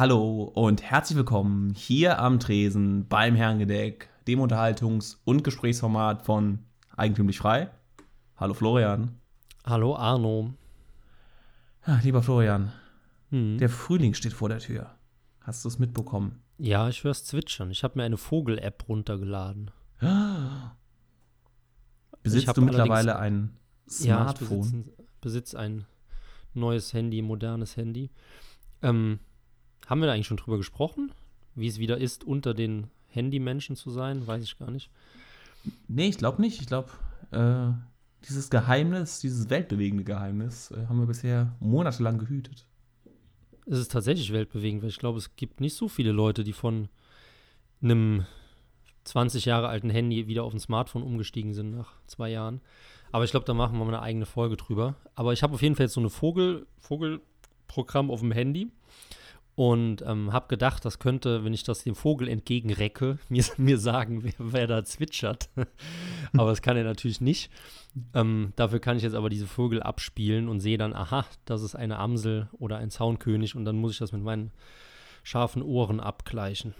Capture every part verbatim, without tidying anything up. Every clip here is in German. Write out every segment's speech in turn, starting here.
Hallo und herzlich willkommen hier am Tresen beim Herrengedeck, dem Unterhaltungs- und Gesprächsformat von Eigentümlich Frei. Hallo Florian. Hallo Arno. Ach, lieber Florian, hm. Der Frühling steht vor der Tür. Hast du es mitbekommen? Ja, ich höre es zwitschern. Ich habe mir eine Vogel-App runtergeladen. Besitzt du mittlerweile ein Smartphone? Ja, ich besitze, besitze ein neues Handy, modernes Handy. Ähm. Haben wir da eigentlich schon drüber gesprochen? Wie es wieder ist, unter den Handymenschen zu sein? Weiß ich gar nicht. Nee, ich glaube nicht. Ich glaube, äh, dieses Geheimnis, dieses weltbewegende Geheimnis, äh, haben wir bisher monatelang gehütet. Es ist tatsächlich weltbewegend, weil ich glaube, es gibt nicht so viele Leute, die von einem zwanzig Jahre alten Handy wieder auf ein Smartphone umgestiegen sind nach zwei Jahren. Aber ich glaube, da machen wir mal eine eigene Folge drüber. Aber ich habe auf jeden Fall jetzt so ein Vogel, Vogelprogramm auf dem Handy. Und ähm, habe gedacht, das könnte, wenn ich das dem Vogel entgegenrecke, mir, mir sagen, wer, wer da zwitschert. Aber das kann er natürlich nicht. Ähm, dafür kann ich jetzt aber diese Vögel abspielen und sehe dann, aha, das ist eine Amsel oder ein Zaunkönig. Und dann muss ich das mit meinen scharfen Ohren abgleichen.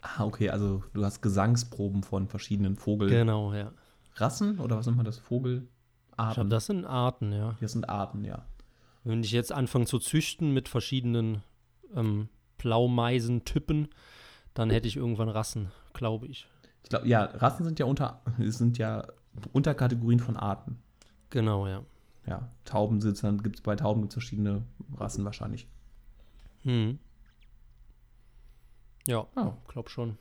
Ah, okay, also du hast Gesangsproben von verschiedenen Vogel. Genau, ja. Rassen oder was nennt man das? Vogelarten? Ich glaube, das sind Arten, ja. Das sind Arten, ja. Wenn ich jetzt anfange zu züchten mit verschiedenen Ähm, Blaumeisentypen, dann hätte ich irgendwann Rassen, glaube ich. Ich glaube, ja, Rassen sind ja unter sind ja Unterkategorien von Arten. Genau, ja. Ja, Tauben sind dann gibt's bei Tauben gibt's verschiedene Rassen wahrscheinlich. Hm. Ja, oh. Glaube schon.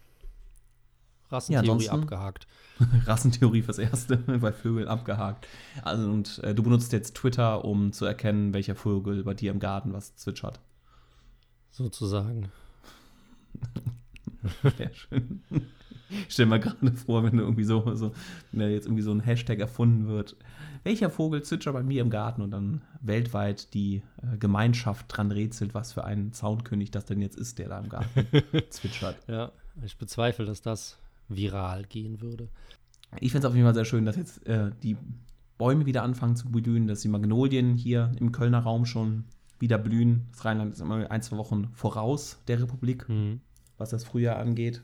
Rassentheorie ja, abgehakt. Rassentheorie fürs Erste, bei Vögeln abgehakt. Also und äh, du benutzt jetzt Twitter, um zu erkennen, welcher Vogel bei dir im Garten was zwitschert. Sozusagen. Sehr schön. Ich stell mir gerade vor, wenn, du irgendwie so, so, wenn da jetzt irgendwie so ein Hashtag erfunden wird. Welcher Vogel zwitschert bei mir im Garten? Und dann weltweit die äh, Gemeinschaft dran rätselt, was für ein Zaunkönig das denn jetzt ist, der da im Garten zwitschert. Ja, ich bezweifle, dass das viral gehen würde. Ich finde es auf jeden Fall sehr schön, dass jetzt äh, die Bäume wieder anfangen zu blühen, dass die Magnolien hier im Kölner Raum schon wieder blühen. Das Rheinland ist immer ein, zwei Wochen voraus der Republik, mhm. was das Frühjahr angeht.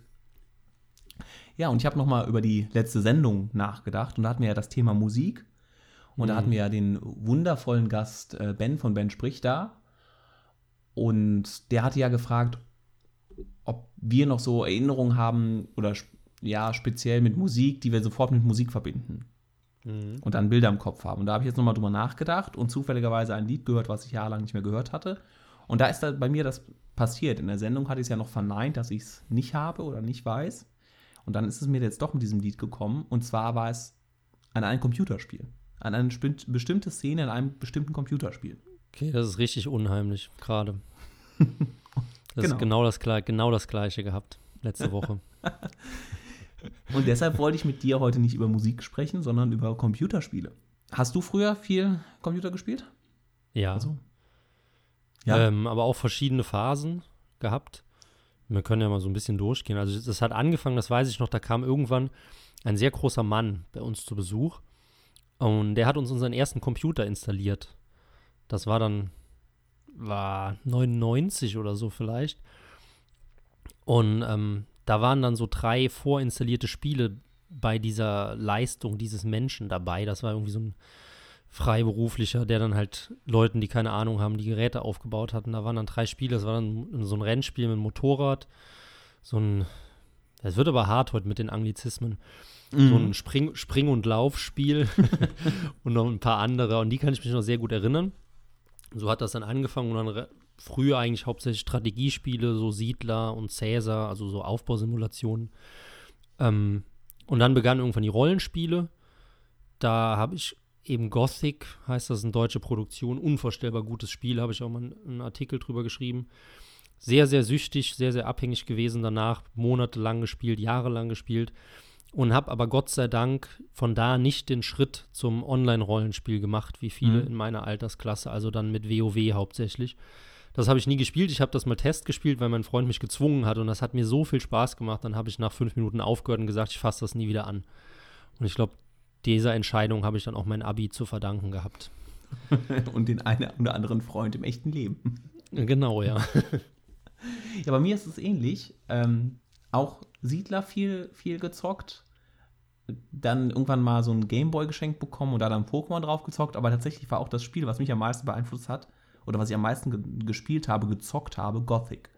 Ja, und ich habe nochmal über die letzte Sendung nachgedacht. Und da hatten wir ja das Thema Musik. Und mhm. da hatten wir ja den wundervollen Gast äh, Ben von Ben spricht da. Und der hatte ja gefragt, ob wir noch so Erinnerungen haben oder ja speziell mit Musik, die wir sofort mit Musik verbinden. Und dann Bilder im Kopf haben. Und da habe ich jetzt nochmal drüber nachgedacht und zufälligerweise ein Lied gehört, was ich jahrelang nicht mehr gehört hatte. Und da ist da bei mir das passiert. In der Sendung hatte ich es ja noch verneint, dass ich es nicht habe oder nicht weiß. Und dann ist es mir jetzt doch mit diesem Lied gekommen. Und zwar war es an einem Computerspiel. An eine bestimmte Szene in einem bestimmten Computerspiel. Okay, das ist richtig unheimlich, gerade. Das genau. ist genau das, genau das Gleiche gehabt, letzte Woche. Und deshalb wollte ich mit dir heute nicht über Musik sprechen, sondern über Computerspiele. Hast du früher viel Computer gespielt? Ja. Also? Ja. Ähm, aber auch verschiedene Phasen gehabt. Wir können ja mal so ein bisschen durchgehen. Also das hat angefangen, das weiß ich noch, da kam irgendwann ein sehr großer Mann bei uns zu Besuch. Und der hat uns unseren ersten Computer installiert. Das war dann, war neunundneunzig oder so vielleicht. Und, ähm, da waren dann so drei vorinstallierte Spiele bei dieser Leistung dieses Menschen dabei. Das war irgendwie so ein Freiberuflicher, der dann halt Leuten, die keine Ahnung haben, die Geräte aufgebaut hatten. Da waren dann drei Spiele. Das war dann so ein Rennspiel mit Motorrad. So ein, das wird aber hart heute mit den Anglizismen. Mhm. So ein Spring-, Spring- und Laufspiel und noch ein paar andere. Und die kann ich mich noch sehr gut erinnern. So hat das dann angefangen und dann re- früher eigentlich hauptsächlich Strategiespiele, so Siedler und Cäsar, also so Aufbausimulationen. Ähm, und dann begannen irgendwann die Rollenspiele. Da habe ich eben Gothic, heißt das, eine deutsche Produktion, unvorstellbar gutes Spiel, habe ich auch mal einen Artikel drüber geschrieben. Sehr, sehr süchtig, sehr, sehr abhängig gewesen danach, monatelang gespielt, jahrelang gespielt. Und habe aber Gott sei Dank von da nicht den Schritt zum Online-Rollenspiel gemacht, wie viele mhm. in meiner Altersklasse, also dann mit WoW hauptsächlich. Das habe ich nie gespielt. Ich habe das mal Test gespielt, weil mein Freund mich gezwungen hat. Und das hat mir so viel Spaß gemacht. Dann habe ich nach fünf Minuten aufgehört und gesagt, ich fasse das nie wieder an. Und ich glaube, dieser Entscheidung habe ich dann auch mein Abi zu verdanken gehabt. Und den einen oder anderen Freund im echten Leben. Genau, ja. Ja, bei mir ist es ähnlich. Ähm, auch Siedler viel, viel gezockt. Dann irgendwann mal so ein Gameboy geschenkt bekommen und da dann Pokémon drauf gezockt. Aber tatsächlich war auch das Spiel, was mich am meisten beeinflusst hat oder was ich am meisten ge- gespielt habe, gezockt habe, Gothic.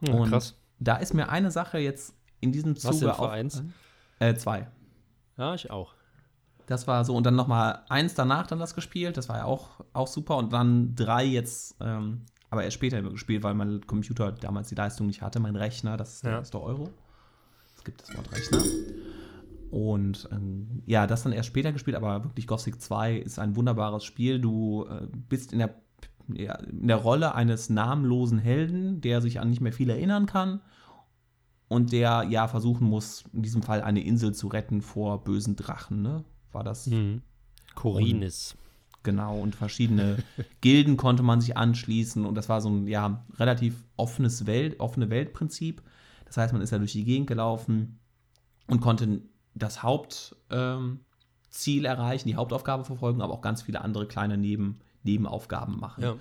Ja, und krass. Da ist mir eine Sache jetzt in diesem Zuge was denn für auf, eins? Äh, zwei. Ja, ich auch. Das war so, und dann nochmal eins danach dann das gespielt, das war ja auch, auch super. Und dann drei jetzt, ähm, aber erst später gespielt, weil mein Computer damals die Leistung nicht hatte, mein Rechner, das ist der ja. erste Euro. Es gibt das Wort Rechner. Und ähm, ja, das dann erst später gespielt, aber wirklich Gothic zwei ist ein wunderbares Spiel. Du äh, bist in der, ja, in der Rolle eines namenlosen Helden, der sich an nicht mehr viel erinnern kann. Und der ja versuchen muss, in diesem Fall eine Insel zu retten vor bösen Drachen, ne? War das? Mhm. Korinis. Und, genau, und verschiedene Gilden konnte man sich anschließen. Und das war so ein ja, relativ offenes Welt, offene Weltprinzip. Das heißt, man ist ja durch die Gegend gelaufen und konnte das Hauptziel ähm, erreichen, die Hauptaufgabe verfolgen, aber auch ganz viele andere kleine Neben, Nebenaufgaben machen. Ja.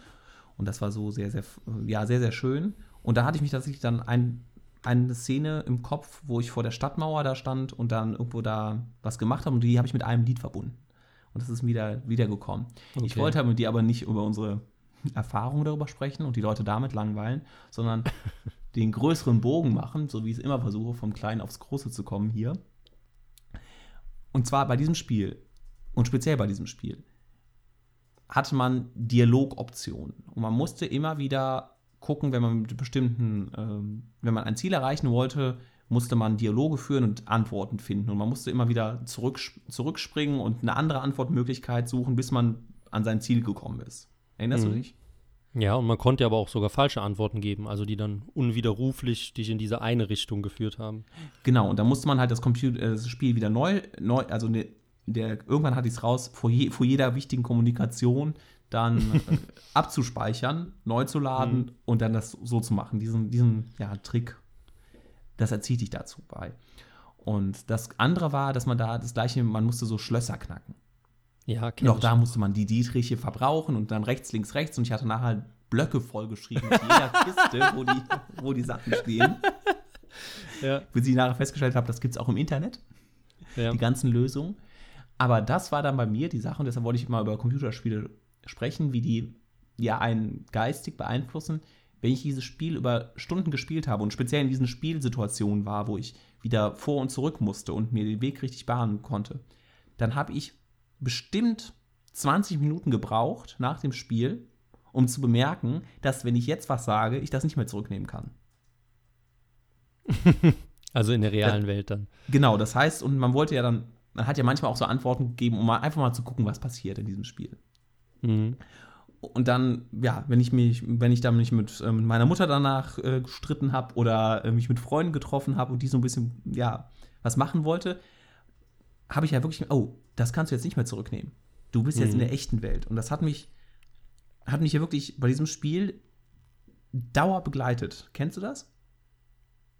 Und das war so sehr, sehr, ja, sehr, sehr schön. Und da hatte ich mich tatsächlich dann ein eine Szene im Kopf, wo ich vor der Stadtmauer da stand und dann irgendwo da was gemacht habe und die habe ich mit einem Lied verbunden. Und das ist wieder wiedergekommen. Okay. Ich wollte mit dir aber nicht über unsere Erfahrungen darüber sprechen und die Leute damit langweilen, sondern den größeren Bogen machen, so wie ich es immer versuche, vom Kleinen aufs Große zu kommen hier. Und zwar bei diesem Spiel und speziell bei diesem Spiel hatte man Dialogoptionen und man musste immer wieder gucken, wenn man mit bestimmten, ähm, wenn man ein Ziel erreichen wollte, musste man Dialoge führen und Antworten finden. Und man musste immer wieder zurück, zurückspringen und eine andere Antwortmöglichkeit suchen, bis man an sein Ziel gekommen ist. Erinnerst mhm. du dich? Ja, und man konnte aber auch sogar falsche Antworten geben, also die dann unwiderruflich dich in diese eine Richtung geführt haben. Genau, und da musste man halt das, Computer, äh, das Spiel wieder neu, neu also ne, der, irgendwann hatte ich es raus, vor, je, vor jeder wichtigen Kommunikation dann äh, abzuspeichern, neu zu laden mhm. und dann das so zu machen. Diesen, diesen ja, Trick, das erzieht dich dazu bei. Und das andere war, dass man da das Gleiche, man musste so Schlösser knacken. Ja, kenn ich. Doch da musste man die Dietriche verbrauchen und dann rechts, links, rechts. Und ich hatte nachher Blöcke vollgeschrieben mit jeder Kiste, wo die, wo die Sachen stehen. Ja. Bis ich nachher festgestellt habe, das gibt es auch im Internet. Ja. Die ganzen Lösungen. Aber das war dann bei mir die Sache. Und deshalb wollte ich mal über Computerspiele sprechen, wie die ja einen geistig beeinflussen, wenn ich dieses Spiel über Stunden gespielt habe und speziell in diesen Spielsituationen war, wo ich wieder vor und zurück musste und mir den Weg richtig bahnen konnte, dann habe ich bestimmt zwanzig Minuten gebraucht nach dem Spiel, um zu bemerken, dass, wenn ich jetzt was sage, ich das nicht mehr zurücknehmen kann. Also in der realen das, Welt dann. Genau, das heißt, und man wollte ja dann, man hat ja manchmal auch so Antworten gegeben, um mal, einfach mal zu gucken, was passiert in diesem Spiel. Mhm. Und dann, ja, wenn ich mich, wenn ich da mich mit ähm, meiner Mutter danach äh, gestritten habe oder äh, mich mit Freunden getroffen habe und die so ein bisschen, ja, was machen wollte, habe ich ja wirklich, oh, das kannst du jetzt nicht mehr zurücknehmen. Du bist mhm. jetzt in der echten Welt. Und das hat mich, hat mich ja wirklich bei diesem Spiel Dauer begleitet. Kennst du das?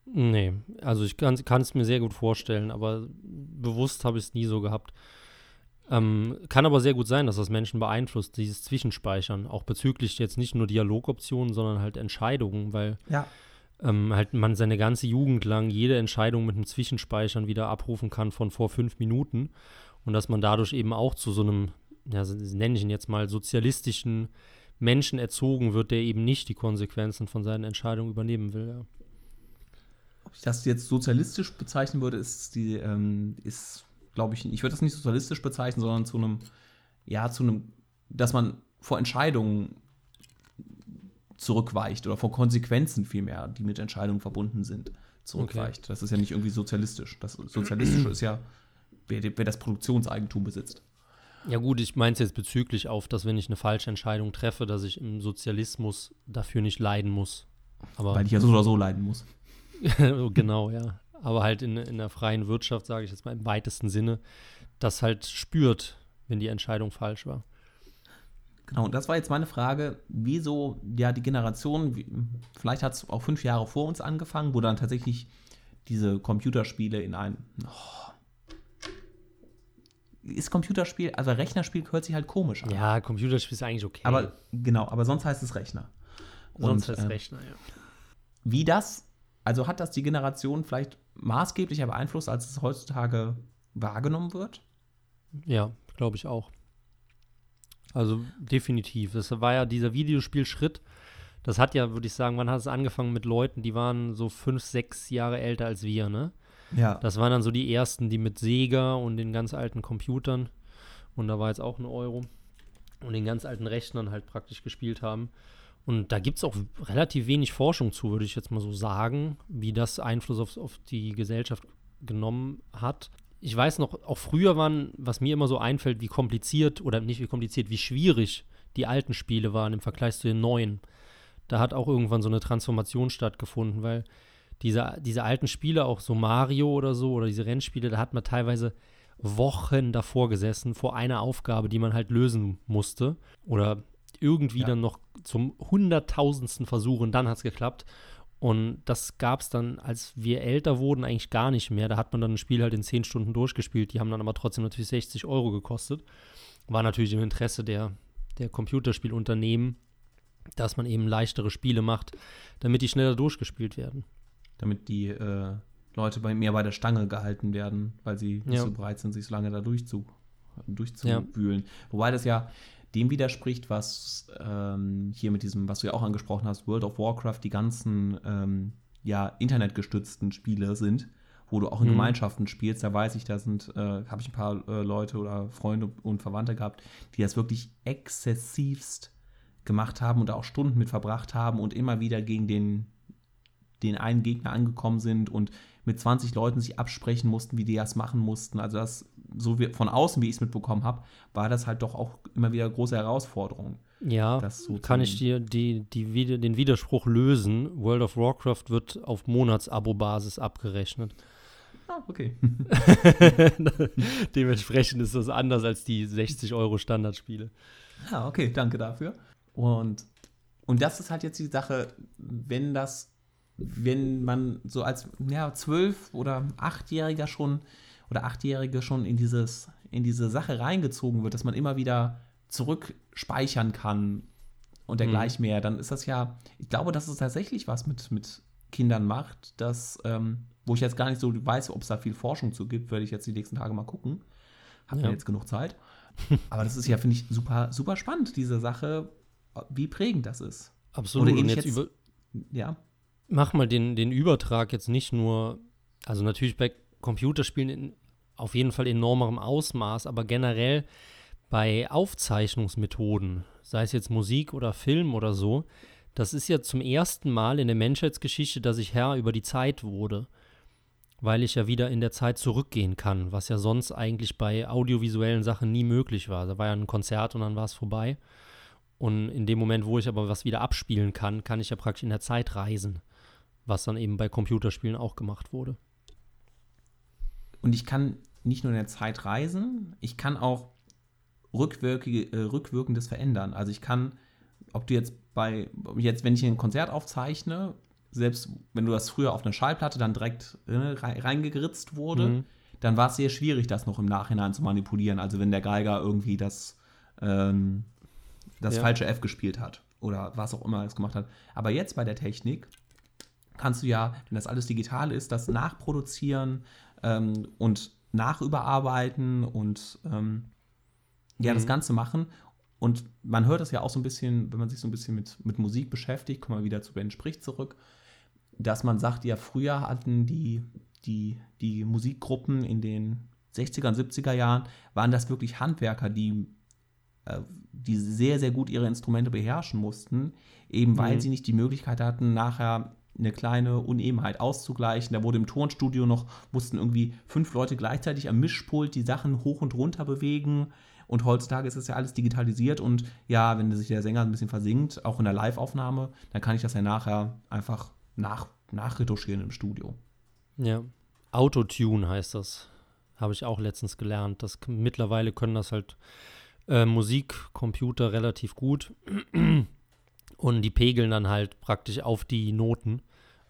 Nee, also ich kann es mir sehr gut vorstellen, aber bewusst habe ich es nie so gehabt. Ähm, kann aber sehr gut sein, dass das Menschen beeinflusst, dieses Zwischenspeichern, auch bezüglich jetzt nicht nur Dialogoptionen, sondern halt Entscheidungen, weil ja. ähm, halt man seine ganze Jugend lang jede Entscheidung mit einem Zwischenspeichern wieder abrufen kann von vor fünf Minuten und dass man dadurch eben auch zu so einem, ja, nenne ich ihn jetzt mal, sozialistischen Menschen erzogen wird, der eben nicht die Konsequenzen von seinen Entscheidungen übernehmen will, ja. Ob ich das jetzt sozialistisch bezeichnen würde, ist die, ähm, ist glaube ich, ich würde das nicht sozialistisch bezeichnen, sondern zu einem, ja, zu einem, dass man vor Entscheidungen zurückweicht oder vor Konsequenzen vielmehr, die mit Entscheidungen verbunden sind, zurückweicht. Okay. Das ist ja nicht irgendwie sozialistisch. Das Sozialistische ist ja, wer, wer das Produktionseigentum besitzt. Ja gut, ich meine es jetzt bezüglich auf, dass wenn ich eine falsche Entscheidung treffe, dass ich im Sozialismus dafür nicht leiden muss. Aber weil ich ja so oder so leiden muss. Genau, ja. Aber halt in, in der freien Wirtschaft, sage ich jetzt mal im weitesten Sinne, das halt spürt, wenn die Entscheidung falsch war. Genau, und das war jetzt meine Frage, wieso ja die Generation, wie, vielleicht hat es auch fünf Jahre vor uns angefangen, wo dann tatsächlich diese Computerspiele in ein oh, ist Computerspiel, also Rechnerspiel hört sich halt komisch an. Ja, Computerspiel ist eigentlich okay. Aber genau, aber sonst heißt es Rechner. Und, sonst heißt es Rechner, ja. wie das, also hat das die Generation vielleicht maßgeblicher beeinflusst, als es heutzutage wahrgenommen wird? Ja, glaube ich auch. Also definitiv. Das war ja dieser Videospielschritt, das hat ja, würde ich sagen, wann hat es angefangen mit Leuten, die waren so fünf, sechs Jahre älter als wir, ne? Ja. Das waren dann so die ersten, die mit Sega und den ganz alten Computern, und da war jetzt auch ein Euro, und den ganz alten Rechnern halt praktisch gespielt haben. Und da gibt es auch relativ wenig Forschung zu, würde ich jetzt mal so sagen, wie das Einfluss auf, auf die Gesellschaft genommen hat. Ich weiß noch, auch früher waren, was mir immer so einfällt, wie kompliziert, oder nicht wie kompliziert, wie schwierig die alten Spiele waren im Vergleich zu den neuen. Da hat auch irgendwann so eine Transformation stattgefunden, weil diese, diese alten Spiele, auch so Mario oder so, oder diese Rennspiele, da hat man teilweise Wochen davor gesessen, vor einer Aufgabe, die man halt lösen musste. Oder irgendwie ja. dann noch zum hunderttausendsten Versuch, und dann hat es geklappt. Und das gab es dann, als wir älter wurden, eigentlich gar nicht mehr. Da hat man dann ein Spiel halt in zehn Stunden durchgespielt. Die haben dann aber trotzdem natürlich sechzig Euro gekostet. War natürlich im Interesse der, der Computerspielunternehmen, dass man eben leichtere Spiele macht, damit die schneller durchgespielt werden. Damit die äh, Leute bei, mehr bei der Stange gehalten werden, weil sie ja. nicht so bereit sind, sich so lange da durchzu, durchzuwühlen. Ja. Wobei das ja dem widerspricht, was ähm, hier mit diesem, was du ja auch angesprochen hast, World of Warcraft, die ganzen ähm, ja, internetgestützten Spiele sind, wo du auch in mhm. Gemeinschaften spielst. Da weiß ich, da sind, äh, habe ich ein paar äh, Leute oder Freunde und Verwandte gehabt, die das wirklich exzessivst gemacht haben und da auch Stunden mit verbracht haben und immer wieder gegen den, den einen Gegner angekommen sind und mit zwanzig Leuten sich absprechen mussten, wie die das machen mussten. Also das, so wie, von außen, wie ich es mitbekommen habe, war das halt doch auch immer wieder große Herausforderung. Ja, so kann ich dir die, die, den Widerspruch lösen. World of Warcraft wird auf Monatsabo-Basis abgerechnet. Ah, okay. Dementsprechend ist das anders als die sechzig Euro Standardspiele. Ah, okay, danke dafür. Und, und das ist halt jetzt die Sache, wenn das wenn man so als ja, zwölf- oder achtjähriger schon oder achtjährige schon in dieses in diese Sache reingezogen wird, dass man immer wieder zurückspeichern kann und dergleichen mhm. mehr, dann ist das ja, ich glaube, dass es tatsächlich was mit, mit Kindern macht, dass, ähm, wo ich jetzt gar nicht so weiß, ob es da viel Forschung zu gibt, werde ich jetzt die nächsten Tage mal gucken. Hat ja. mir jetzt genug Zeit. Aber das ist ja, finde ich, super, super spannend, diese Sache, wie prägend das ist. Absolut. Oder ähnlich jetzt, jetzt über- ja. Mach mal den, den Übertrag jetzt nicht nur, also natürlich bei Computerspielen in, auf jeden Fall enormerem Ausmaß, aber generell bei Aufzeichnungsmethoden, sei es jetzt Musik oder Film oder so, das ist ja zum ersten Mal in der Menschheitsgeschichte, dass ich Herr über die Zeit wurde, weil ich ja wieder in der Zeit zurückgehen kann, was ja sonst eigentlich bei audiovisuellen Sachen nie möglich war. Da war ja ein Konzert und dann war es vorbei. Und in dem Moment, wo ich aber was wieder abspielen kann, kann ich ja praktisch in der Zeit reisen, was dann eben bei Computerspielen auch gemacht wurde. Und ich kann nicht nur in der Zeit reisen, ich kann auch rückwirkige, äh, Rückwirkendes verändern. Also ich kann, ob du jetzt bei, jetzt wenn ich ein Konzert aufzeichne, selbst wenn du das früher auf einer Schallplatte dann direkt äh, reingeritzt wurde, mhm. dann war es sehr schwierig, das noch im Nachhinein zu manipulieren. Also wenn der Geiger irgendwie das ähm, das ja. falsche F gespielt hat oder was auch immer es gemacht hat. Aber jetzt bei der Technik kannst du ja, wenn das alles digital ist, das nachproduzieren ähm, und nachüberarbeiten und ähm, ja, mhm. das Ganze machen. Und man hört das ja auch so ein bisschen, wenn man sich so ein bisschen mit, mit Musik beschäftigt, kommen wir wieder zu Ben spricht zurück, dass man sagt, ja, früher hatten die, die, die Musikgruppen in den sechziger und siebziger Jahren, waren das wirklich Handwerker, die die sehr, sehr gut ihre Instrumente beherrschen mussten, eben weil mhm. sie nicht die Möglichkeit hatten, nachher eine kleine Unebenheit auszugleichen. Da wurde im Tonstudio noch, mussten irgendwie fünf Leute gleichzeitig am Mischpult die Sachen hoch und runter bewegen. Und heutzutage ist das ja alles digitalisiert. Und ja, wenn sich der Sänger ein bisschen versinkt, auch in der Live-Aufnahme, dann kann ich das ja nachher einfach nach, nachretuschieren im Studio. Ja, Autotune heißt das. Habe ich auch letztens gelernt. Das, mittlerweile können das halt Äh, Musikcomputer relativ gut und die pegeln dann halt praktisch auf die Noten,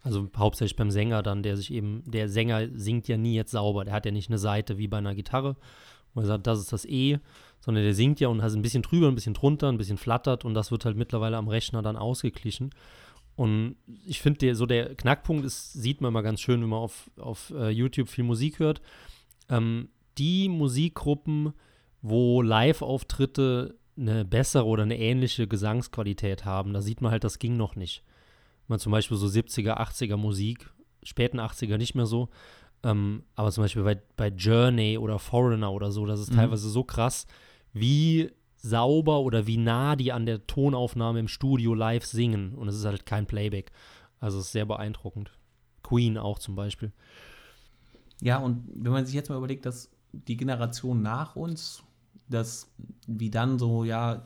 also hauptsächlich beim Sänger dann, der sich eben, der Sänger singt ja nie jetzt sauber, der hat ja nicht eine Saite wie bei einer Gitarre, wo er sagt, das ist das E, sondern der singt ja und hat ein bisschen drüber, ein bisschen drunter, ein bisschen flattert und das wird halt mittlerweile am Rechner dann ausgeglichen Und ich finde, so der Knackpunkt ist, sieht man mal ganz schön, wenn man auf, auf uh, YouTube viel Musik hört. Ähm, die Musikgruppen, wo Live-Auftritte eine bessere oder eine ähnliche Gesangsqualität haben, da sieht man halt, das ging noch nicht. Man zum Beispiel so siebziger, achtziger Musik, späten achtziger nicht mehr so. Ähm, aber zum Beispiel bei, bei Journey oder Foreigner oder so, das ist mhm. teilweise so krass, wie sauber oder wie nah die an der Tonaufnahme im Studio live singen. Und es ist halt kein Playback. Also es ist sehr beeindruckend. Queen auch zum Beispiel. Ja, und wenn man sich jetzt mal überlegt, dass die Generation nach uns, dass wie dann so, ja,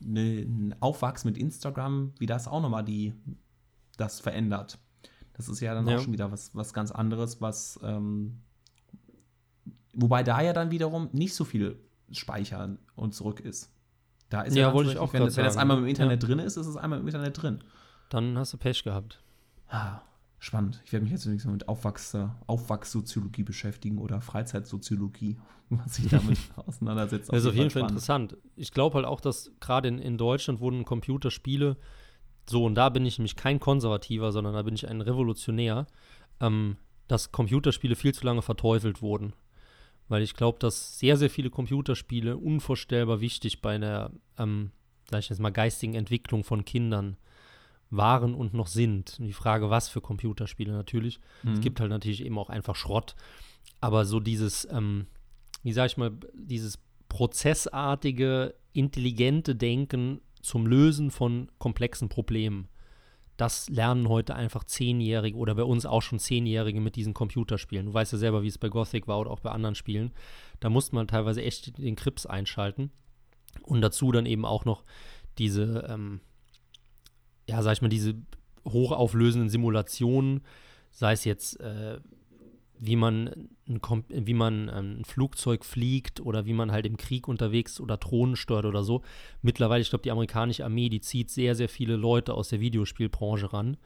ne, ein Aufwachs mit Instagram, wie das auch nochmal die, das verändert. Das ist ja dann ja. auch schon wieder was, was ganz anderes, was, ähm, wobei da ja dann wiederum nicht so viel Speichern und zurück ist. Da ist ja, ja wollte ich auch wenn, wenn das einmal im Internet ja. drin ist, ist es einmal im Internet drin. Dann hast du Pech gehabt. Ah, spannend. Ich werde mich jetzt übrigens mit Aufwachs, Aufwachssoziologie beschäftigen oder Freizeitsoziologie, was sich damit auseinandersetzt. Das ist auf jeden Fall interessant. Ich glaube halt auch, dass gerade in, in Deutschland wurden Computerspiele so, und da bin ich nämlich kein Konservativer, sondern da bin ich ein Revolutionär, ähm, dass Computerspiele viel zu lange verteufelt wurden. Weil ich glaube, dass sehr, sehr viele Computerspiele unvorstellbar wichtig bei der, ähm, sag ich jetzt mal, geistigen Entwicklung von Kindern waren und noch sind. Und die Frage, was für Computerspiele natürlich. Mhm. Es gibt halt natürlich eben auch einfach Schrott. Aber so dieses, ähm, wie sag ich mal, dieses prozessartige, intelligente Denken zum Lösen von komplexen Problemen, das lernen heute einfach Zehnjährige oder bei uns auch schon Zehnjährige mit diesen Computerspielen. Du weißt ja selber, wie es bei Gothic war oder auch bei anderen Spielen. Da musste man teilweise echt den Krips einschalten. Und dazu dann eben auch noch diese, ähm, ja, sag ich mal, diese hochauflösenden Simulationen, sei es jetzt, äh, wie man, ein, Kom- wie man ähm, ein Flugzeug fliegt oder wie man halt im Krieg unterwegs oder Drohnen steuert oder so. Mittlerweile, ich glaube, die amerikanische Armee, die zieht sehr, sehr viele Leute aus der Videospielbranche ran,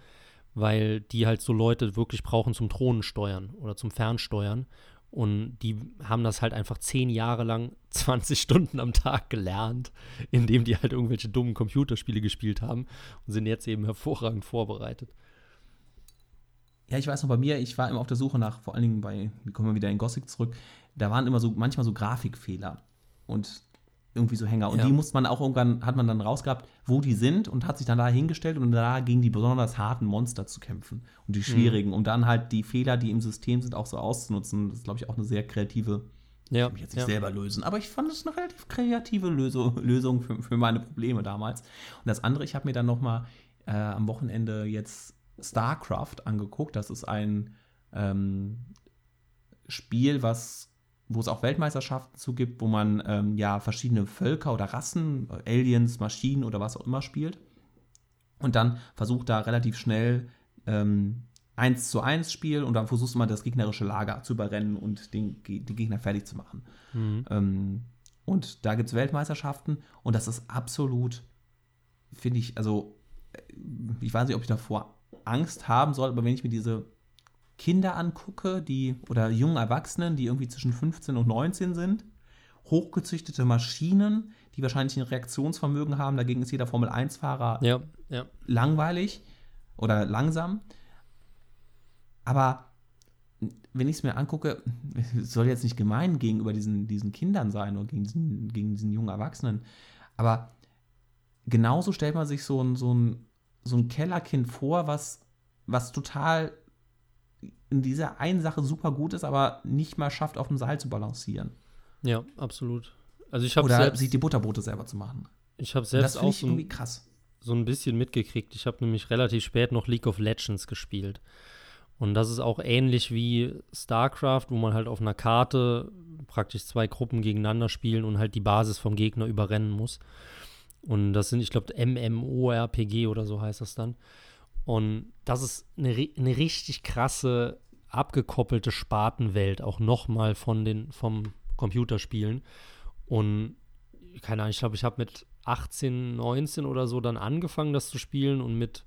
weil die halt so Leute wirklich brauchen zum Drohnensteuern oder zum Fernsteuern. Und die haben das halt einfach zehn Jahre lang zwanzig Stunden am Tag gelernt, indem die halt irgendwelche dummen Computerspiele gespielt haben und sind jetzt eben hervorragend vorbereitet. Ja, ich weiß noch, bei mir, ich war immer auf der Suche nach, vor allen Dingen bei, wir kommen wieder in Gothic zurück, da waren immer so, manchmal so Grafikfehler und irgendwie so Hänger. Und ja. die musste man auch irgendwann, hat man dann rausgehabt, wo die sind und hat sich dann da hingestellt und da gegen die besonders harten Monster zu kämpfen und die schwierigen, mhm. um dann halt die Fehler, die im System sind, auch so auszunutzen. Das ist, glaube ich, auch eine sehr kreative, ja. ich will mich jetzt nicht ja. selber lösen, aber ich fand es eine relativ kreative Lösung, Lösung für, für meine Probleme damals. Und das andere, ich habe mir dann nochmal äh, am Wochenende jetzt Starcraft angeguckt. Das ist ein ähm, Spiel, was, wo es auch Weltmeisterschaften zu gibt, wo man ähm, ja verschiedene Völker oder Rassen, Aliens, Maschinen oder was auch immer spielt und dann versucht da relativ schnell ähm, eins zu eins Spiel und dann versuchst du mal das gegnerische Lager zu überrennen und den, den Gegner fertig zu machen. Mhm. Ähm, und da gibt es Weltmeisterschaften und das ist absolut, finde ich, also ich weiß nicht, ob ich davor Angst haben soll, aber wenn ich mir diese Kinder angucke, die oder jungen Erwachsenen, die irgendwie zwischen fünfzehn und neunzehn sind, hochgezüchtete Maschinen, die wahrscheinlich ein Reaktionsvermögen haben, dagegen ist jeder Formel eins Fahrer ja, ja. langweilig oder langsam. Aber wenn ich es mir angucke, es soll jetzt nicht gemein gegenüber diesen, diesen Kindern sein oder gegen diesen, gegen diesen jungen Erwachsenen, aber genauso stellt man sich so ein, so ein so ein Kellerkind vor, was, was total in dieser einen Sache super gut ist, aber nicht mal schafft, auf dem Seil zu balancieren. Ja, absolut. Also ich habe Oder selbst, sich die Butterbrote selber zu machen. Ich habe selbst das auch ich so, irgendwie krass. so ein bisschen mitgekriegt. Ich habe nämlich relativ spät noch League of Legends gespielt. Und das ist auch ähnlich wie StarCraft, wo man halt auf einer Karte praktisch zwei Gruppen gegeneinander spielen und halt die Basis vom Gegner überrennen muss. Und das sind, ich glaube, M M O R P G oder so heißt das dann. Und das ist eine, eine richtig krasse, abgekoppelte Spartenwelt, auch nochmal von den, vom Computerspielen. Und keine Ahnung, ich glaube, ich habe mit achtzehn, neunzehn oder so dann angefangen, das zu spielen und mit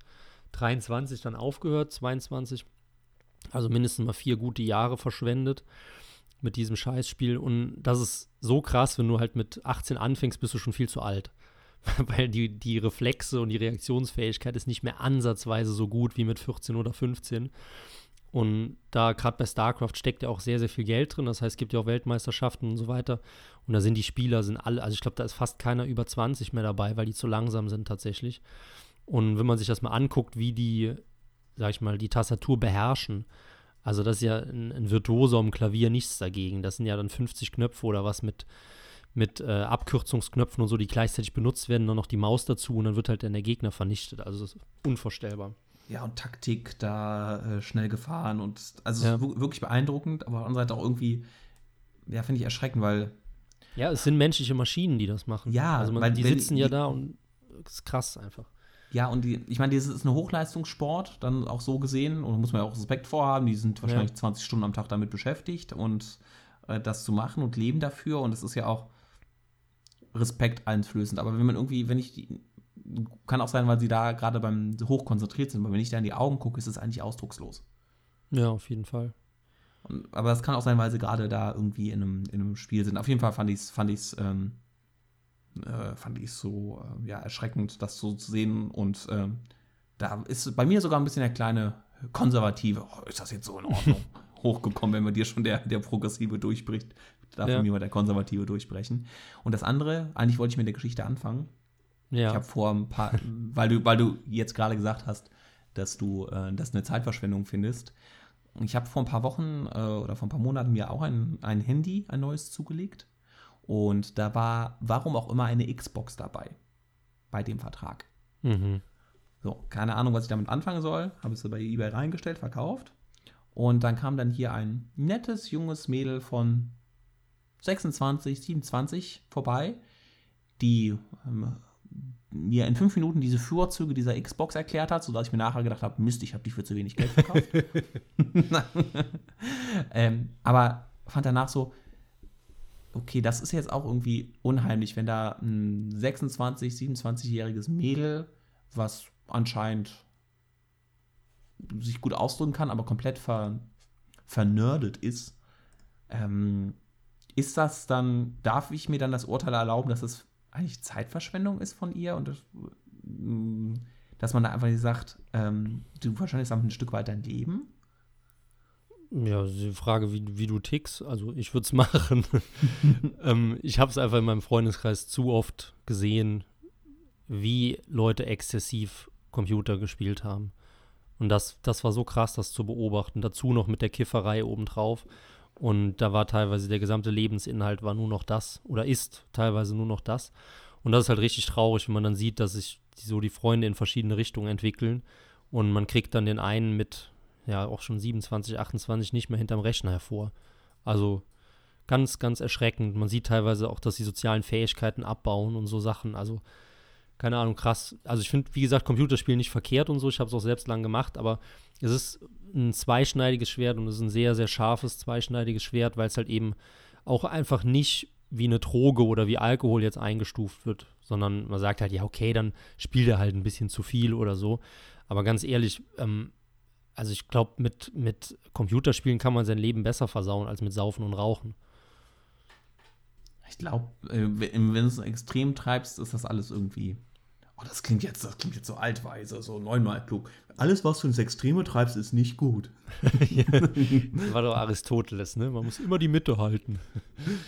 dreiundzwanzig dann aufgehört, zweiundzwanzig. Also mindestens mal vier gute Jahre verschwendet mit diesem Scheißspiel. Und das ist so krass, wenn du halt mit achtzehn anfängst, bist du schon viel zu alt. weil die, die Reflexe und die Reaktionsfähigkeit ist nicht mehr ansatzweise so gut wie mit vierzehn oder fünfzehn. Und da gerade bei StarCraft steckt ja auch sehr, sehr viel Geld drin. Das heißt, es gibt ja auch Weltmeisterschaften und so weiter. Und da sind die Spieler, sind alle, also ich glaube, da ist fast keiner über zwanzig mehr dabei, weil die zu langsam sind tatsächlich. Und wenn man sich das mal anguckt, wie die, sag ich mal, die Tastatur beherrschen, also das ist ja ein, ein Virtuoso am Klavier nichts dagegen. Das sind ja dann fünfzig Knöpfe oder was mit, mit äh, Abkürzungsknöpfen und so, die gleichzeitig benutzt werden, dann noch die Maus dazu und dann wird halt dann der Gegner vernichtet. Also das ist unvorstellbar. Ja, und Taktik da äh, schnell gefahren und also ja. w- wirklich beeindruckend, aber auf der anderen Seite auch irgendwie, ja, finde ich erschreckend, weil ja, es sind menschliche Maschinen, die das machen. Ja, also man, weil die sitzen die, ja da und das ist krass einfach. Ja, und die, ich meine, das ist ein Hochleistungssport, dann auch so gesehen, und da muss man ja auch Respekt vorhaben, die sind wahrscheinlich ja. zwanzig Stunden am Tag damit beschäftigt und äh, das zu machen und leben dafür, und das ist ja auch respekteinflößend, aber wenn man irgendwie, wenn ich die kann auch sein, weil sie da gerade beim hochkonzentriert sind, weil wenn ich da in die Augen gucke, ist es eigentlich ausdruckslos. Ja, auf jeden Fall. Und, aber es kann auch sein, weil sie gerade da irgendwie in einem, in einem Spiel sind. Auf jeden Fall fand ich es fand ich's, ähm, äh, fand ich's so äh, ja, erschreckend, das so zu sehen. Und ähm, da ist bei mir sogar ein bisschen der kleine konservative, oh, ist das jetzt so in Ordnung, hochgekommen, wenn bei dir schon der, der Progressive durchbricht. Darf ja. bei mir mal der Konservative durchbrechen. Und das andere, eigentlich wollte ich mit der Geschichte anfangen. Ja. Ich habe vor ein paar, weil du, weil du jetzt gerade gesagt hast, dass du äh, das eine Zeitverschwendung findest. Ich habe vor ein paar Wochen äh, oder vor ein paar Monaten mir auch ein, ein Handy, ein neues zugelegt. Und da war, warum auch immer, eine Xbox dabei bei dem Vertrag. Mhm. So, keine Ahnung, was ich damit anfangen soll. Habe es bei eBay reingestellt, verkauft. Und dann kam dann hier ein nettes, junges Mädel von sechsundzwanzig, siebenundzwanzig vorbei, die ähm, mir in fünf Minuten diese Vorzüge dieser Xbox erklärt hat, sodass ich mir nachher gedacht habe, Mist, ich habe dich für zu wenig Geld verkauft. ähm, aber fand danach so, okay, das ist jetzt auch irgendwie unheimlich, wenn da ein sechsundzwanzig-, siebenundzwanzigjähriges Mädel, was anscheinend sich gut ausdrücken kann, aber komplett ver- vernördet ist, ähm, ist das dann, darf ich mir dann das Urteil erlauben, dass das eigentlich Zeitverschwendung ist von ihr und das, dass man da einfach nicht sagt, ähm, du wahrscheinlich damit ein Stück weit dein Leben? Ja, die Frage, wie, wie du tickst, also ich würde es machen. ähm, ich habe es einfach in meinem Freundeskreis zu oft gesehen, wie Leute exzessiv Computer gespielt haben. Und das, das war so krass, das zu beobachten. Dazu noch mit der Kifferei obendrauf. Und da war teilweise der gesamte Lebensinhalt war nur noch das oder ist teilweise nur noch das. Und das ist halt richtig traurig, wenn man dann sieht, dass sich so die Freunde in verschiedene Richtungen entwickeln. Und man kriegt dann den einen mit, ja, auch schon siebenundzwanzig, achtundzwanzig nicht mehr hinterm Rechner hervor. Also ganz, ganz erschreckend. Man sieht teilweise auch, dass die sozialen Fähigkeiten abbauen und so Sachen. Also keine Ahnung, krass. Also ich finde, wie gesagt, Computerspielen nicht verkehrt und so. Ich habe es auch selbst lang gemacht, aber es ist ein zweischneidiges Schwert und es ist ein sehr, sehr scharfes zweischneidiges Schwert, weil es halt eben auch einfach nicht wie eine Droge oder wie Alkohol jetzt eingestuft wird, sondern man sagt halt, ja, okay, dann spielt er halt ein bisschen zu viel oder so. Aber ganz ehrlich, ähm, also ich glaube, mit, mit Computerspielen kann man sein Leben besser versauen als mit Saufen und Rauchen. Ich glaube, wenn du es extrem treibst, ist das alles irgendwie Oh, das klingt jetzt, das klingt jetzt so altweise, so neunmal klug. Alles, was du ins Extreme treibst, ist nicht gut. Ja, das war doch Aristoteles, ne? Man muss immer die Mitte halten.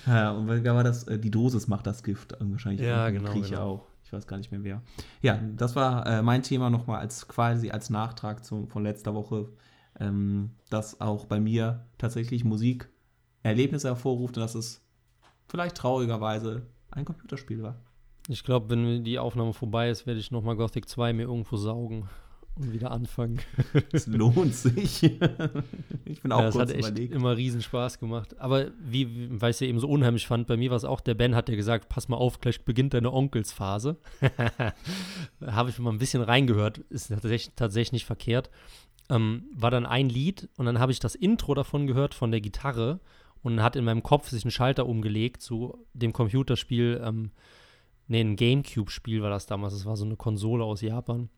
Ja, und da war das, die Dosis macht das Gift wahrscheinlich. Ja, genau. Krieg ich genau. auch. Ich weiß gar nicht mehr wer. Ja, das war äh, mein Thema nochmal als quasi als Nachtrag zum, von letzter Woche, ähm, dass auch bei mir tatsächlich Musik Erlebnisse hervorruft und dass es vielleicht traurigerweise ein Computerspiel war. Ich glaube, wenn die Aufnahme vorbei ist, werde ich nochmal Gothic zwei mir irgendwo saugen und wieder anfangen. Es lohnt sich. Ich bin auch ja, kurz überlegt. Das hat echt überlegt. Immer riesen Spaß gemacht. Aber wie, weil ich es ja eben so unheimlich fand, bei mir war es auch, der Ben hat ja gesagt, pass mal auf, gleich beginnt deine Onkelsphase. Habe ich mal ein bisschen reingehört. Ist tatsächlich, tatsächlich nicht verkehrt. Ähm, war dann ein Lied und dann habe ich das Intro davon gehört von der Gitarre und hat in meinem Kopf sich einen Schalter umgelegt zu dem Computerspiel, ähm, Nee, ein Gamecube-Spiel war das damals. Das war so eine Konsole aus Japan,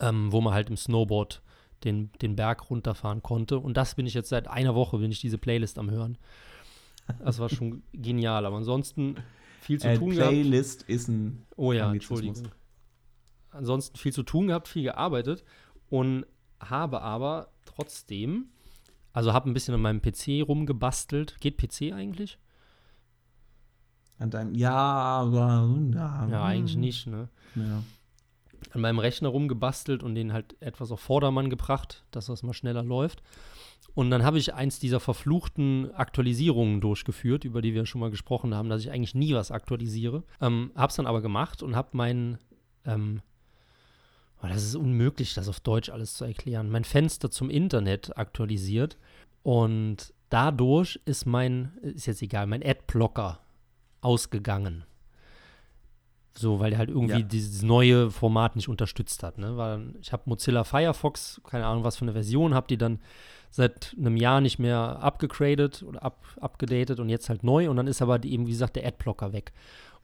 ähm, wo man halt im Snowboard den, den Berg runterfahren konnte. Und das bin ich jetzt seit einer Woche, bin ich diese Playlist am Hören. Das war schon genial. Aber ansonsten Viel zu äh, tun Playlist gehabt. Playlist ist ein Oh ja, Entschuldigung. Ansonsten viel zu tun gehabt, viel gearbeitet und habe aber trotzdem, also habe ein bisschen an meinem P C rumgebastelt. Geht P C eigentlich? An deinem, ja, aber, ja. Ja, eigentlich nicht, ne? Ja. An meinem Rechner rumgebastelt und den halt etwas auf Vordermann gebracht, dass das mal schneller läuft. Und dann habe ich eins dieser verfluchten Aktualisierungen durchgeführt, über die wir schon mal gesprochen haben, dass ich eigentlich nie was aktualisiere. Ähm, hab's dann aber gemacht und habe meinen, ähm, oh, das ist unmöglich, das auf Deutsch alles zu erklären, mein Fenster zum Internet aktualisiert. Und dadurch ist mein, ist jetzt egal, mein Adblocker ausgegangen. So, weil der halt irgendwie ja. dieses neue Format nicht unterstützt hat. Ne? Weil ich habe Mozilla Firefox, keine Ahnung was für eine Version, habe die dann seit einem Jahr nicht mehr upgegradet oder up, upgedatet und jetzt halt neu. Und dann ist aber die, eben, wie gesagt, der Adblocker weg.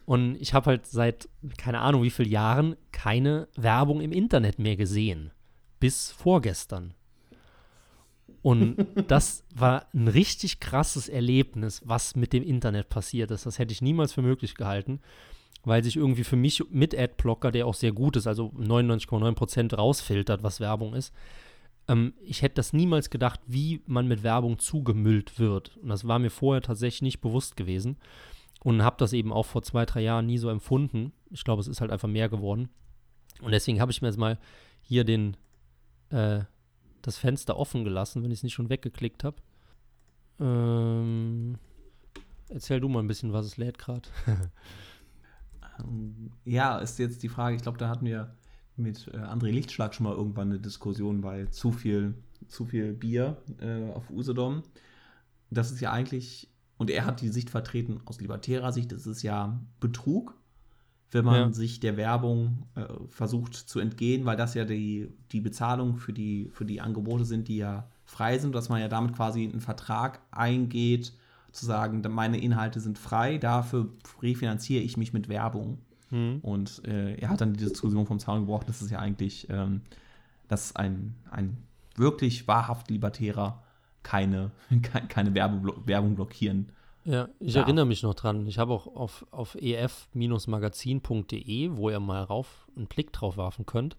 Und ich habe halt seit, keine Ahnung wie vielen Jahren, keine Werbung im Internet mehr gesehen. Bis vorgestern. Und das war ein richtig krasses Erlebnis, was mit dem Internet passiert ist. Das hätte ich niemals für möglich gehalten, weil sich irgendwie für mich mit Adblocker, der auch sehr gut ist, also neunundneunzig Komma neun Prozent rausfiltert, was Werbung ist, ähm, ich hätte das niemals gedacht, wie man mit Werbung zugemüllt wird. Und das war mir vorher tatsächlich nicht bewusst gewesen und habe das eben auch vor zwei, drei Jahren nie so empfunden. Ich glaube, es ist halt einfach mehr geworden. Und deswegen habe ich mir jetzt mal hier den, äh, das Fenster offen gelassen, wenn ich es nicht schon weggeklickt habe. Ähm, erzähl du mal ein bisschen, was es lädt gerade. Ja, ist jetzt die Frage, ich glaube, da hatten wir mit äh, André Lichtschlag schon mal irgendwann eine Diskussion bei zu viel, zu viel Bier äh, auf Usedom. Das ist ja eigentlich, und er hat die Sicht vertreten aus libertärer Sicht, es ist ja Betrug, wenn man ja. sich der Werbung äh, versucht zu entgehen, weil das ja die, die Bezahlung für die, für die Angebote sind, die ja frei sind, dass man ja damit quasi einen Vertrag eingeht, zu sagen, meine Inhalte sind frei, dafür refinanziere ich mich mit Werbung. Hm. Und äh, er hat dann die Diskussion vom Zaun gebracht, das ist ja eigentlich, ähm, dass ein, ein wirklich wahrhaft Libertärer keine, ke- keine Werbeblo- Werbung blockieren. Ja, ich darf. Erinnere mich noch dran. Ich habe auch auf, auf e f Magazin Punkt de, wo ihr mal rauf einen Blick drauf werfen könnt,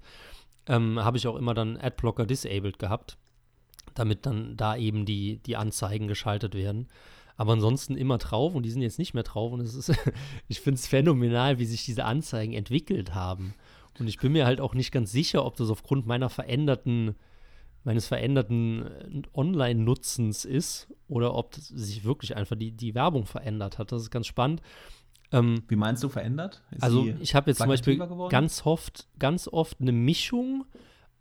ähm, habe ich auch immer dann Adblocker disabled gehabt, damit dann da eben die, die Anzeigen geschaltet werden. Aber ansonsten immer drauf und die sind jetzt nicht mehr drauf. Und es ist, ich finde es phänomenal, wie sich diese Anzeigen entwickelt haben. Und ich bin mir halt auch nicht ganz sicher, ob das aufgrund meiner veränderten, meines veränderten Online-Nutzens ist oder ob sich wirklich einfach die, die Werbung verändert hat. Das ist ganz spannend. Ähm, wie meinst du verändert? Ist also ich habe jetzt zum Beispiel ganz oft, ganz oft eine Mischung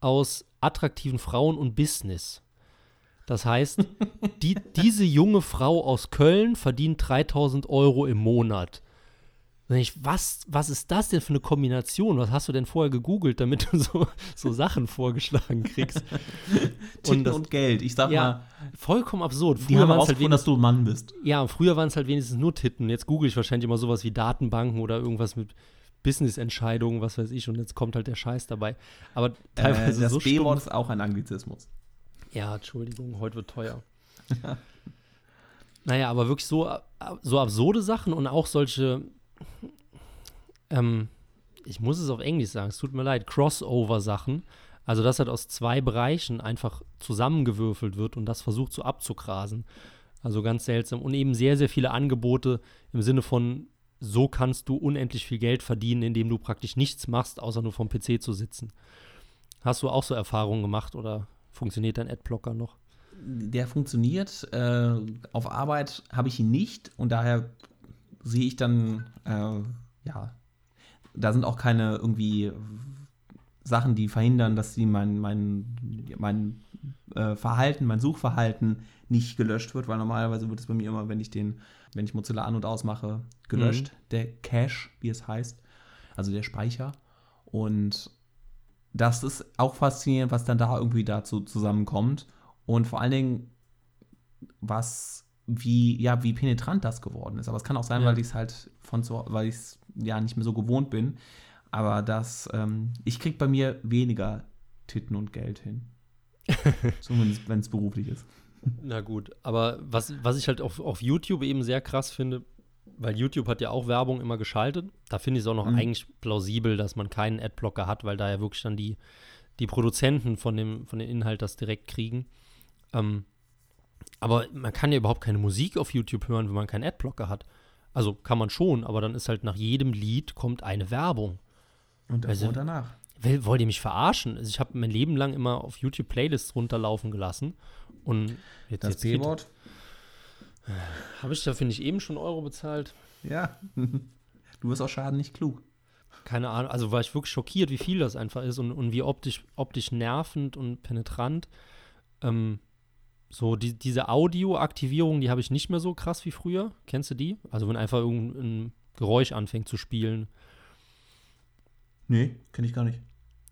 aus attraktiven Frauen und Business. Das heißt, die, diese junge Frau aus Köln verdient dreitausend Euro im Monat. Da denke ich, was, was ist das denn für eine Kombination? Was hast du denn vorher gegoogelt, damit du so, so Sachen vorgeschlagen kriegst? Titten und, das, und Geld, ich sag ja, mal. Vollkommen absurd. Früher die haben rausgefunden, halt dass du ein Mann bist. Ja, früher waren es halt wenigstens nur Titten. Jetzt google ich wahrscheinlich immer sowas wie Datenbanken oder irgendwas mit Business-Entscheidungen, was weiß ich. Und jetzt kommt halt der Scheiß dabei. Aber teilweise äh, das so B-Wort ist auch ein Anglizismus. Ja, Entschuldigung, heute wird teuer. Naja, aber wirklich so, so absurde Sachen und auch solche, ähm, ich muss es auf Englisch sagen, es tut mir leid, Crossover-Sachen. Also, dass halt aus zwei Bereichen einfach zusammengewürfelt wird und das versucht so abzugrasen. Also ganz seltsam. Und eben sehr, sehr viele Angebote im Sinne von, so kannst du unendlich viel Geld verdienen, indem du praktisch nichts machst, außer nur vom P C zu sitzen. Hast du auch so Erfahrungen gemacht oder funktioniert dein Adblocker noch? Der funktioniert. Äh, auf Arbeit habe ich ihn nicht und daher sehe ich dann, äh, ja, da sind auch keine irgendwie Sachen, die verhindern, dass sie mein, mein, mein äh, Verhalten, mein Suchverhalten nicht gelöscht wird, weil normalerweise wird es bei mir immer, wenn ich den, wenn ich Mozilla an- und ausmache, gelöscht. Mhm. Der Cache, wie es heißt, also der Speicher. Und das ist auch faszinierend, was dann da irgendwie dazu zusammenkommt. Und vor allen Dingen, was, wie, ja, wie penetrant das geworden ist. Aber es kann auch sein, ja. weil ich es halt von zu, weil ich es ja nicht mehr so gewohnt bin. Aber das, ähm, ich krieg bei mir weniger Titten und Geld hin. Zumindest, wenn es beruflich ist. Na gut, aber was, was ich halt auf, auf YouTube eben sehr krass finde, weil YouTube hat ja auch Werbung immer geschaltet. Da finde ich es auch noch mhm. eigentlich plausibel, dass man keinen Adblocker hat, weil da ja wirklich dann die, die Produzenten von dem, von dem Inhalt das direkt kriegen. Ähm, aber man kann ja überhaupt keine Musik auf YouTube hören, wenn man keinen Adblocker hat. Also kann man schon, aber dann ist halt nach jedem Lied kommt eine Werbung. Und davor also, danach. Wollt ihr mich verarschen? Also ich habe mein Leben lang immer auf YouTube Playlists runterlaufen gelassen. Und jetzt das B-Wort? Habe ich da, finde ich, eben schon Euro bezahlt. Ja, du wirst auch Schaden nicht klug. Keine Ahnung, also war ich wirklich schockiert, wie viel das einfach ist und, und wie optisch, optisch nervend und penetrant. Ähm, so die, diese Audio-Aktivierung, die habe ich nicht mehr so krass wie früher. Kennst du die? Also wenn einfach irgendein Geräusch anfängt zu spielen. Nee, kenne ich gar nicht.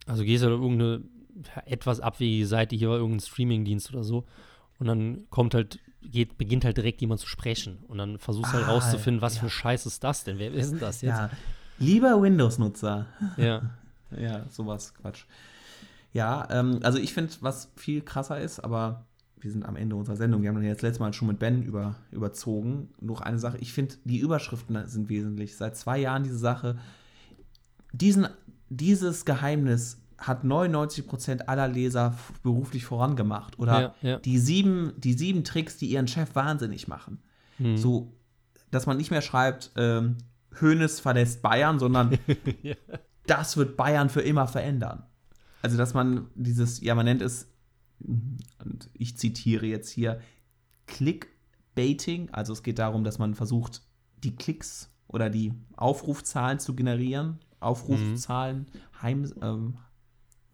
Also gehst du halt auf irgendeine ja, etwas abwegige Seite, hier war irgendein Streamingdienst oder so. Und dann kommt halt, geht, beginnt halt direkt jemand zu sprechen. Und dann versuchst du ah, halt rauszufinden, was ja. für ein Scheiß ist das denn? Wer ist denn das jetzt? Ja. Lieber Windows-Nutzer. Ja. Ja, sowas, Quatsch. Ja, ähm, also ich finde, was viel krasser ist, aber wir sind am Ende unserer Sendung. Wir haben ja jetzt letztes Mal schon mit Ben über, überzogen. Noch eine Sache, ich finde, die Überschriften sind wesentlich. Seit zwei Jahren diese Sache, diesen Dieses Geheimnis hat neunundneunzig Prozent aller Leser f- beruflich vorangemacht. Oder ja, ja. Die, sieben, die sieben Tricks, die ihren Chef wahnsinnig machen. Hm. So, dass man nicht mehr schreibt, ähm, Hoeneß verlässt Bayern, sondern ja. das wird Bayern für immer verändern. Also, dass man dieses, ja, man nennt es, und ich zitiere jetzt hier, Clickbaiting. Also, es geht darum, dass man versucht, die Klicks oder die Aufrufzahlen zu generieren. Aufrufzahlen, mhm. Heim, ähm,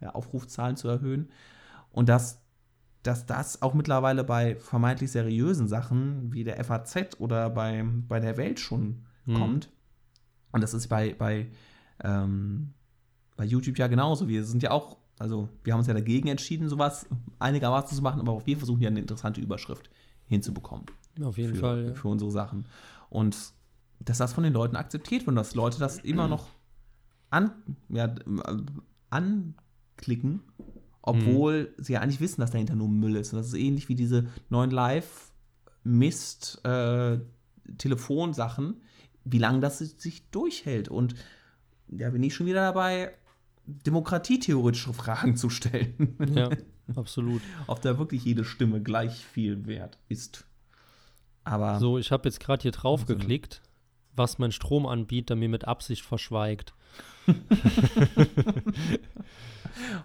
ja, Aufrufzahlen zu erhöhen. Und dass, dass das auch mittlerweile bei vermeintlich seriösen Sachen wie der F A Z oder bei, bei der Welt schon mhm. kommt. Und das ist bei, bei, ähm, bei YouTube ja genauso. Wir sind ja auch, also wir haben uns ja dagegen entschieden, sowas einigermaßen zu machen, aber auch wir versuchen ja eine interessante Überschrift hinzubekommen. Auf jeden für, Fall. Ja. Für unsere Sachen. Und dass das von den Leuten akzeptiert wird und dass Leute das immer noch An, ja, anklicken, obwohl mhm. sie ja eigentlich wissen, dass dahinter nur Müll ist. Und das ist ähnlich wie diese neun Live-Mist-Telefonsachen, wie lange das sich durchhält. Und da ja, bin ich schon wieder dabei, demokratietheoretische Fragen zu stellen. Ja, absolut. Ob da wirklich jede Stimme gleich viel wert ist. Aber so, ich habe jetzt gerade hier drauf also, geklickt, was mein Stromanbieter mir mit Absicht verschweigt.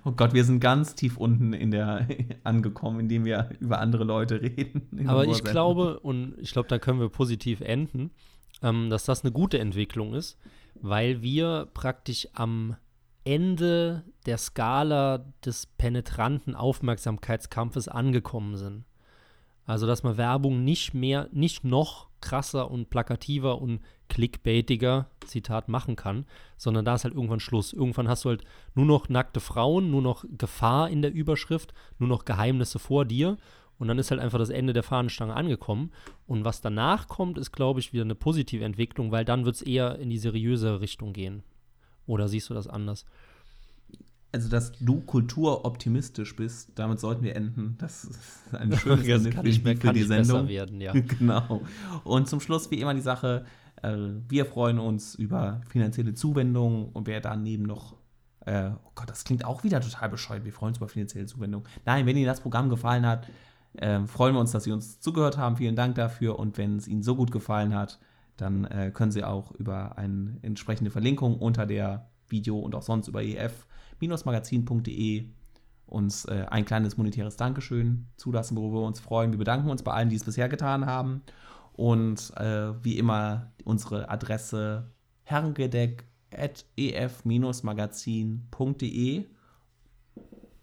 Oh Gott, wir sind ganz tief unten in der angekommen, indem wir über andere Leute reden. Aber ich glaube, und ich glaube, da können wir positiv enden, ähm, dass das eine gute Entwicklung ist, weil wir praktisch am Ende der Skala des penetranten Aufmerksamkeitskampfes angekommen sind. Also, dass man Werbung nicht mehr, nicht noch krasser und plakativer und clickbaitiger, Zitat, machen kann, sondern da ist halt irgendwann Schluss. Irgendwann hast du halt nur noch nackte Frauen, nur noch Gefahr in der Überschrift, nur noch Geheimnisse vor dir und dann ist halt einfach das Ende der Fahnenstange angekommen. Und was danach kommt, ist, glaube ich, wieder eine positive Entwicklung, weil dann wird es eher in die seriöse Richtung gehen. Oder siehst du das anders? Also, dass du kulturoptimistisch bist, damit sollten wir enden. Das ist ein schönes ja, das kann ich, für kann die ich Sendung. Besser werden, ja. Genau. Und zum Schluss, wie immer, die Sache, äh, wir freuen uns über finanzielle Zuwendungen und wer daneben noch, äh, oh Gott, das klingt auch wieder total bescheuert, wir freuen uns über finanzielle Zuwendungen. Nein, wenn Ihnen das Programm gefallen hat, äh, freuen wir uns, dass Sie uns zugehört haben. Vielen Dank dafür und wenn es Ihnen so gut gefallen hat, dann äh, können Sie auch über eine entsprechende Verlinkung unter der Video und auch sonst über e f Magazin punkt de uns äh, ein kleines monetäres Dankeschön zulassen, worüber wir uns freuen. Wir bedanken uns bei allen, die es bisher getan haben. Und äh, wie immer unsere Adresse herrengedeck at e f Magazin punkt de.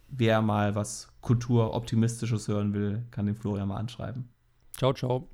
Wer mal was Kulturoptimistisches hören will, kann den Florian mal anschreiben. Ciao, ciao.